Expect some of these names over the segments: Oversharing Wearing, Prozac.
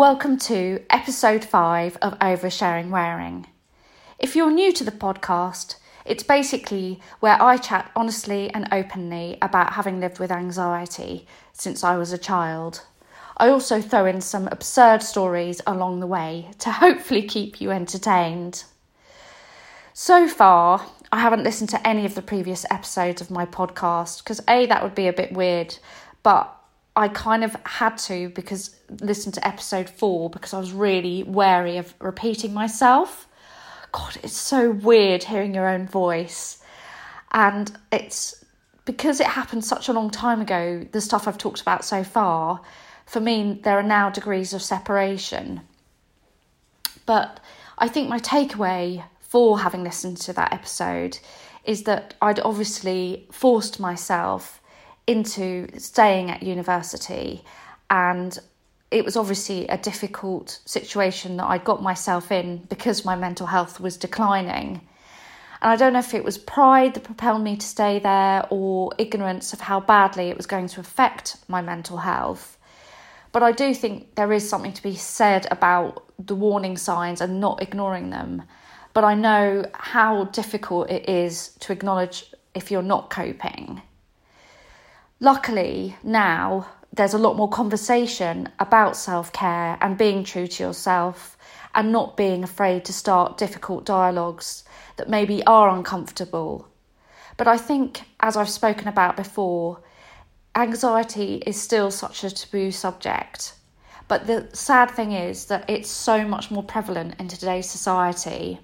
Welcome to episode 5 of Oversharing Wearing. If you're new to the podcast, it's basically where I chat honestly and openly about having lived with anxiety since I was a child. I also throw in some absurd stories along the way to hopefully keep you entertained. So far, I haven't listened to any of the previous episodes of my podcast because A, that would be a bit weird, but I kind of had to because listen to episode 4 because I was really wary of repeating myself. God, it's so weird hearing your own voice. And it's because it happened such a long time ago, the stuff I've talked about so far, for me, there are now degrees of separation. But I think my takeaway for having listened to that episode is that I'd obviously forced myself into staying at university, and it was obviously a difficult situation that I got myself in because my mental health was declining. And I don't know if it was pride that propelled me to stay there or ignorance of how badly it was going to affect my mental health, but I do think there is something to be said about the warning signs and not ignoring them. But I know how difficult it is to acknowledge if you're not coping. Luckily, now there's a lot more conversation about self-care and being true to yourself and not being afraid to start difficult dialogues that maybe are uncomfortable. But I think, as I've spoken about before, anxiety is still such a taboo subject. But the sad thing is that it's so much more prevalent in today's society.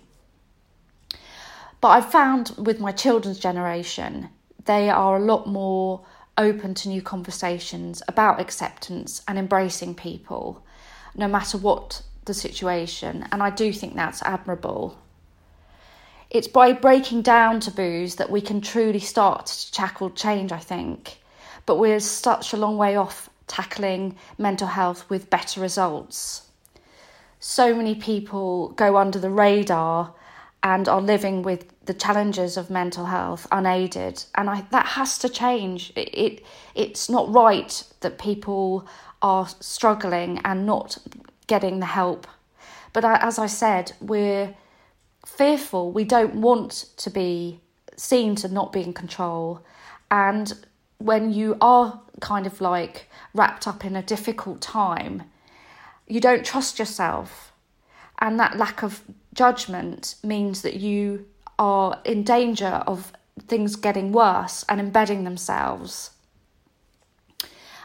But I've found with my children's generation, they are a lot more open to new conversations about acceptance and embracing people, no matter what the situation, and I do think that's admirable. It's by breaking down taboos that we can truly start to tackle change, I think, but we're such a long way off tackling mental health with better results. So many people go under the radar and are living with the challenges of mental health unaided. And that has to change. It's not right that people are struggling and not getting the help. But as I said, we're fearful. We don't want to be seen to not be in control. And when you are kind of like wrapped up in a difficult time, you don't trust yourself. And that lack of judgment means that you are in danger of things getting worse and embedding themselves.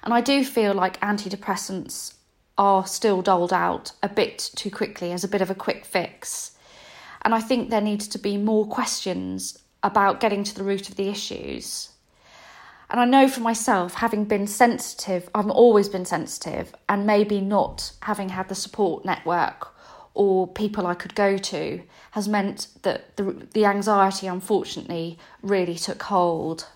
And I do feel like antidepressants are still doled out a bit too quickly as a bit of a quick fix. And I think there needs to be more questions about getting to the root of the issues. And I know for myself, having been sensitive, I've always been sensitive, and maybe not having had the support network or people I could go to has meant that the anxiety, unfortunately, really took hold.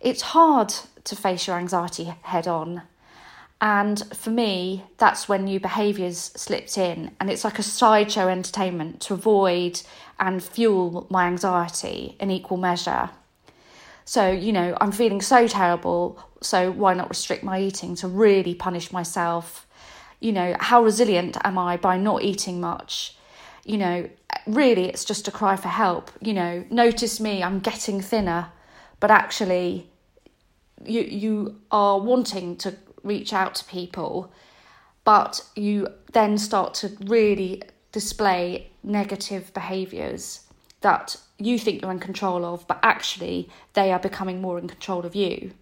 It's hard to face your anxiety head on. And for me, that's when new behaviours slipped in. And it's like a sideshow entertainment to avoid and fuel my anxiety in equal measure. So, I'm feeling so terrible, so why not restrict my eating to really punish myself? How resilient am I by not eating much? Really, it's just a cry for help. Notice me, I'm getting thinner. But actually, you are wanting to reach out to people, but you then start to really display negative behaviours that you think you're in control of, but actually they are becoming more in control of you.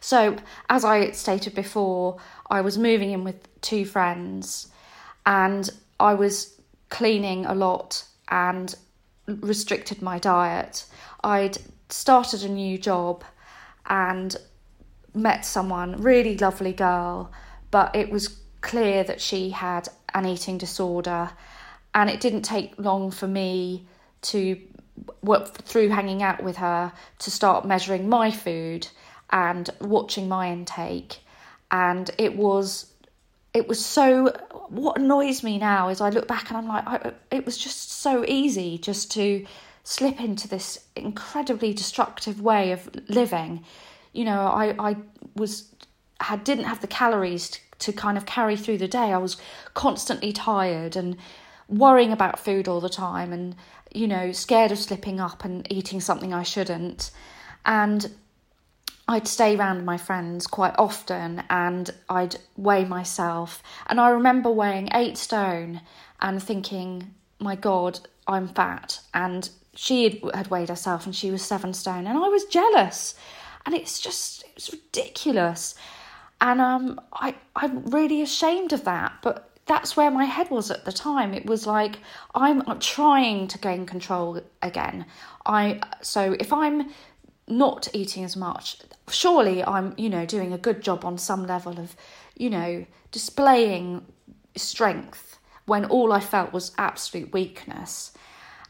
So, as I stated before, I was moving in with 2 friends and I was cleaning a lot and restricted my diet. I'd started a new job and met someone, really lovely girl, but it was clear that she had an eating disorder, and it didn't take long for me to work through hanging out with her to start measuring my food and watching my intake. And it was so, what annoys me now is I look back and I'm like, it was just so easy just to slip into this incredibly destructive way of living. I didn't have the calories to kind of carry through the day. I was constantly tired and worrying about food all the time and, you know, scared of slipping up and eating something I shouldn't. And I'd stay around my friends quite often and I'd weigh myself. And I remember weighing 8 stone and thinking, my God, I'm fat. And she had weighed herself and she was 7 stone. And I was jealous. And it's ridiculous. And I'm really ashamed of that. But that's where my head was at the time. It was like, I'm trying to gain control again. So if I'm not eating as much, surely I'm, you know, doing a good job on some level of, you know, displaying strength when all I felt was absolute weakness.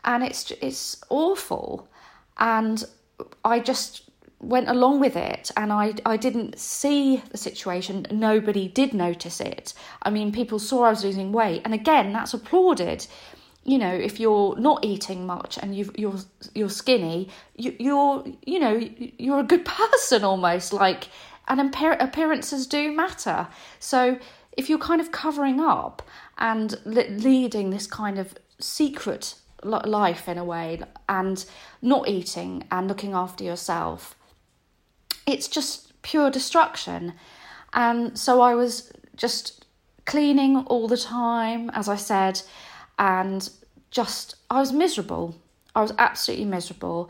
And it's awful. And I just went along with it, and I didn't see the situation. Nobody did notice it. I mean, people saw I was losing weight, and again, that's applauded. You know, if you're not eating much and you're skinny, you're a good person almost. Like, and appearances do matter. So if you're kind of covering up and leading this kind of secret life in a way, and not eating and looking after yourself, it's just pure destruction. And so I was just cleaning all the time, as I said, and just, I was miserable. I was absolutely miserable.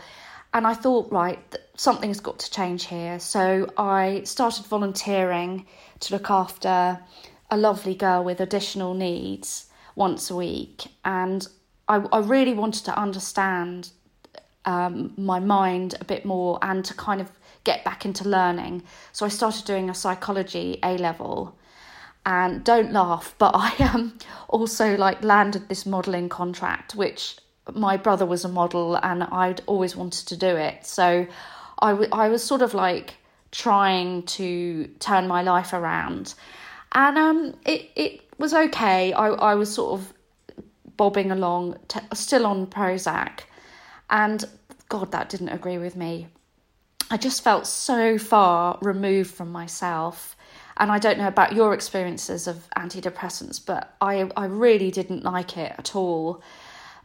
And I thought, right, something's got to change here. So I started volunteering to look after a lovely girl with additional needs once a week. And I really wanted to understand my mind a bit more and to kind of get back into learning. So I started doing a psychology A-level, and don't laugh, but I also like landed this modelling contract, which my brother was a model and I'd always wanted to do it. So I was sort of like trying to turn my life around, and it was okay. I was sort of bobbing along, still on Prozac, and God, that didn't agree with me. I just felt so far removed from myself, and I don't know about your experiences of antidepressants, but I really didn't like it at all.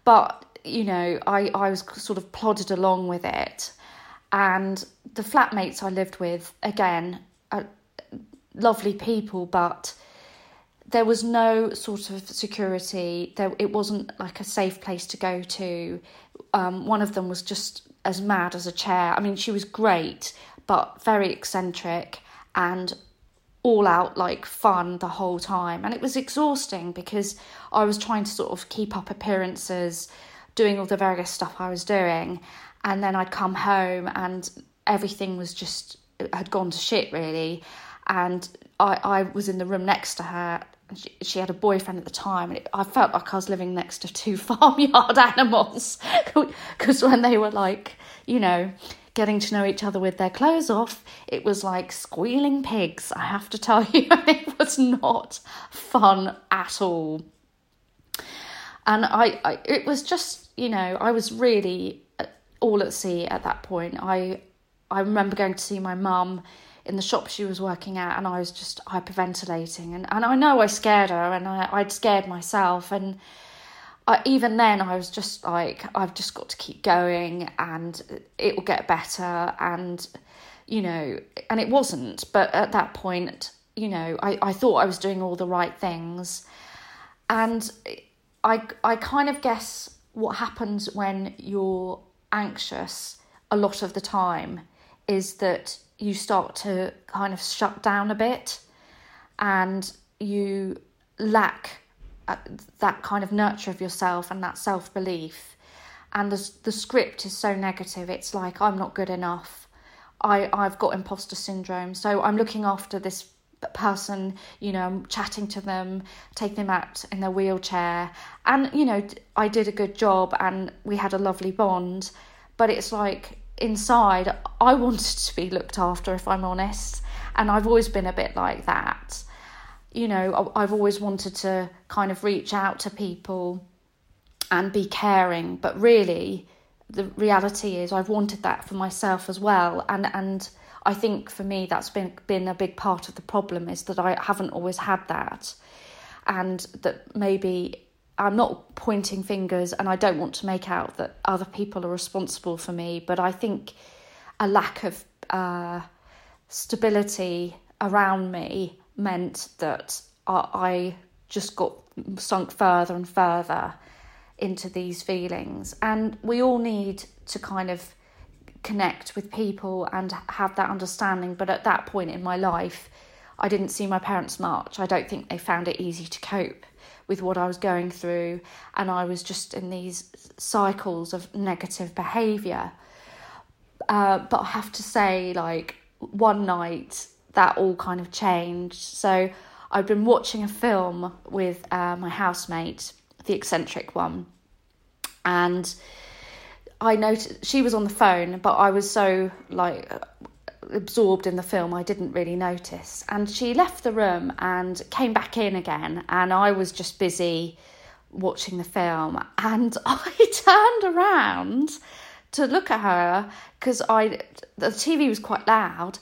But, you know, I was sort of plodded along with it, and the flatmates I lived with, again, lovely people, but there was no sort of security. It wasn't like a safe place to go to. One of them was just as mad as a chair. I mean, she was great, but very eccentric and all out like fun the whole time. And it was exhausting because I was trying to sort of keep up appearances, doing all the various stuff I was doing. And then I'd come home and everything was just, had gone to shit really. And I was in the room next to her. She had a boyfriend at the time, and I felt like I was living next to 2 farmyard animals, because when they were like, you know, getting to know each other with their clothes off, it was like squealing pigs, I have to tell you. It was not fun at all. And I it was just, you know, I was really all at sea at that point. I remember going to see my mum in the shop she was working at, and I was just hyperventilating, and I know I scared her, and I'd scared myself, and even then I was just like, I've just got to keep going and it will get better. And, you know, and it wasn't, but at that point, you know, I thought I was doing all the right things. And I kind of guess what happens when you're anxious a lot of the time is that you start to kind of shut down a bit, and you lack that kind of nurture of yourself and that self-belief. And the script is so negative. It's like, I'm not good enough. I've got imposter syndrome. So I'm looking after this person, you know, I'm chatting to them, taking them out in their wheelchair. And, you know, I did a good job and we had a lovely bond, but it's like, inside, I wanted to be looked after, if I'm honest. And I've always been a bit like that. You know, I've always wanted to kind of reach out to people and be caring. But really, the reality is I've wanted that for myself as well. And I think for me that's been a big part of the problem, is that I haven't always had that, and that maybe I'm not pointing fingers, and I don't want to make out that other people are responsible for me, but I think a lack of stability around me meant that I just got sunk further and further into these feelings. And we all need to kind of connect with people and have that understanding, but at that point in my life I didn't see my parents much. I don't think they found it easy to cope with what I was going through, and I was just in these cycles of negative behaviour. But I have to say, like, one night that all kind of changed. So I'd been watching a film with my housemate, the eccentric one, and I noticed she was on the phone, but I was so, like, absorbed in the film I didn't really notice. And she left the room and came back in again, and I was just busy watching the film, and I turned around to look at her because the TV was quite loud,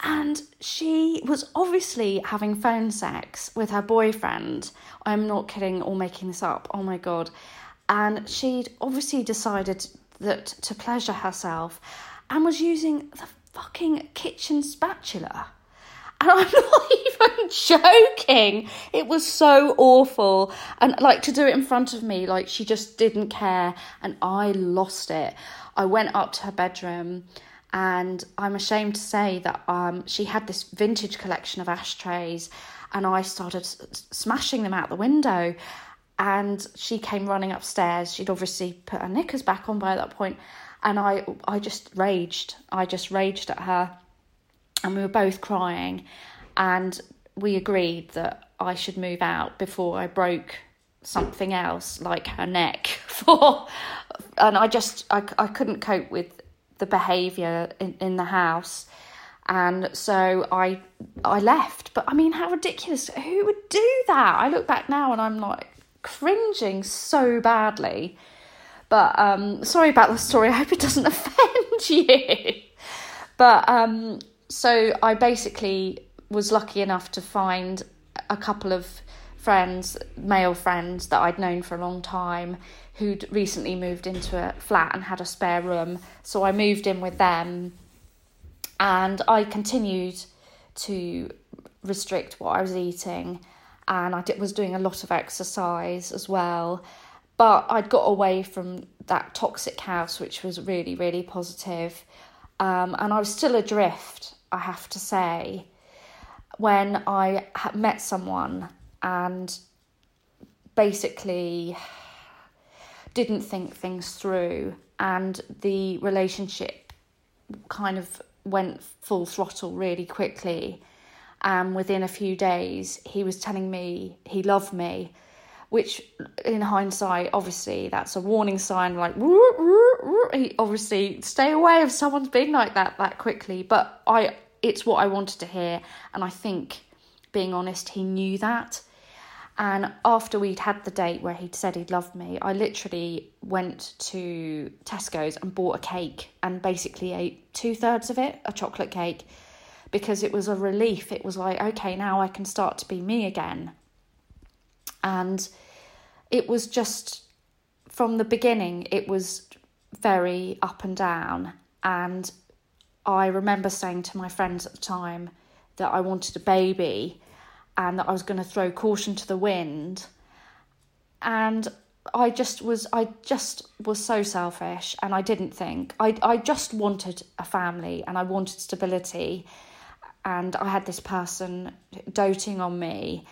and she was obviously having phone sex with her boyfriend. I'm not kidding or making this up. Oh my God. And she'd obviously decided that to pleasure herself, and was using the fucking kitchen spatula. And I'm not even joking. It was so awful. And, like, to do it in front of me, like, she just didn't care. And I lost it. I went up to her bedroom, and I'm ashamed to say that she had this vintage collection of ashtrays, and I started smashing them out the window. And she came running upstairs. She'd obviously put her knickers back on by that point. And I just raged. I just raged at her. And we were both crying, and we agreed that I should move out before I broke something else, like her neck. And I couldn't cope with the behaviour in the house, and so I left. But I mean, how ridiculous! Who would do that? I look back now and I'm like cringing so badly. But sorry about the story. I hope it doesn't offend you. But so I basically was lucky enough to find a couple of friends, male friends that I'd known for a long time, who'd recently moved into a flat and had a spare room. So I moved in with them, and I continued to restrict what I was eating, and was doing a lot of exercise as well. But I'd got away from that toxic house, which was really, really positive. And I was still adrift, I have to say, when I met someone and basically didn't think things through, and the relationship kind of went full throttle really quickly. And within a few days, he was telling me he loved me, which in hindsight, obviously, that's a warning sign, like, whoop, whoop, whoop. Obviously, stay away if someone's being like that quickly. But it's what I wanted to hear. And I think, being honest, he knew that. And after we'd had the date where he'd said he'd loved me, I literally went to Tesco's and bought a cake and basically ate 2/3 of it, a chocolate cake, because it was a relief. It was like, okay, now I can start to be me again. And it was just, from the beginning, it was very up and down. And I remember saying to my friends at the time that I wanted a baby and that I was going to throw caution to the wind. And I just was so selfish, and I didn't think. I just wanted a family, and I wanted stability. And I had this person doting on me.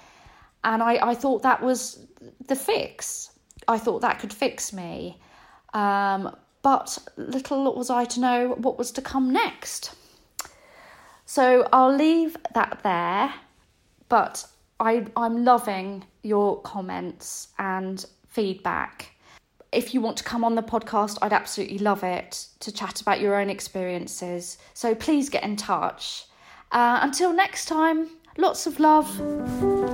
And I thought that was the fix. I thought that could fix me. But little was I to know what was to come next. So I'll leave that there. But I'm loving your comments and feedback. If you want to come on the podcast, I'd absolutely love it, to chat about your own experiences. So please get in touch. Until next time, lots of love.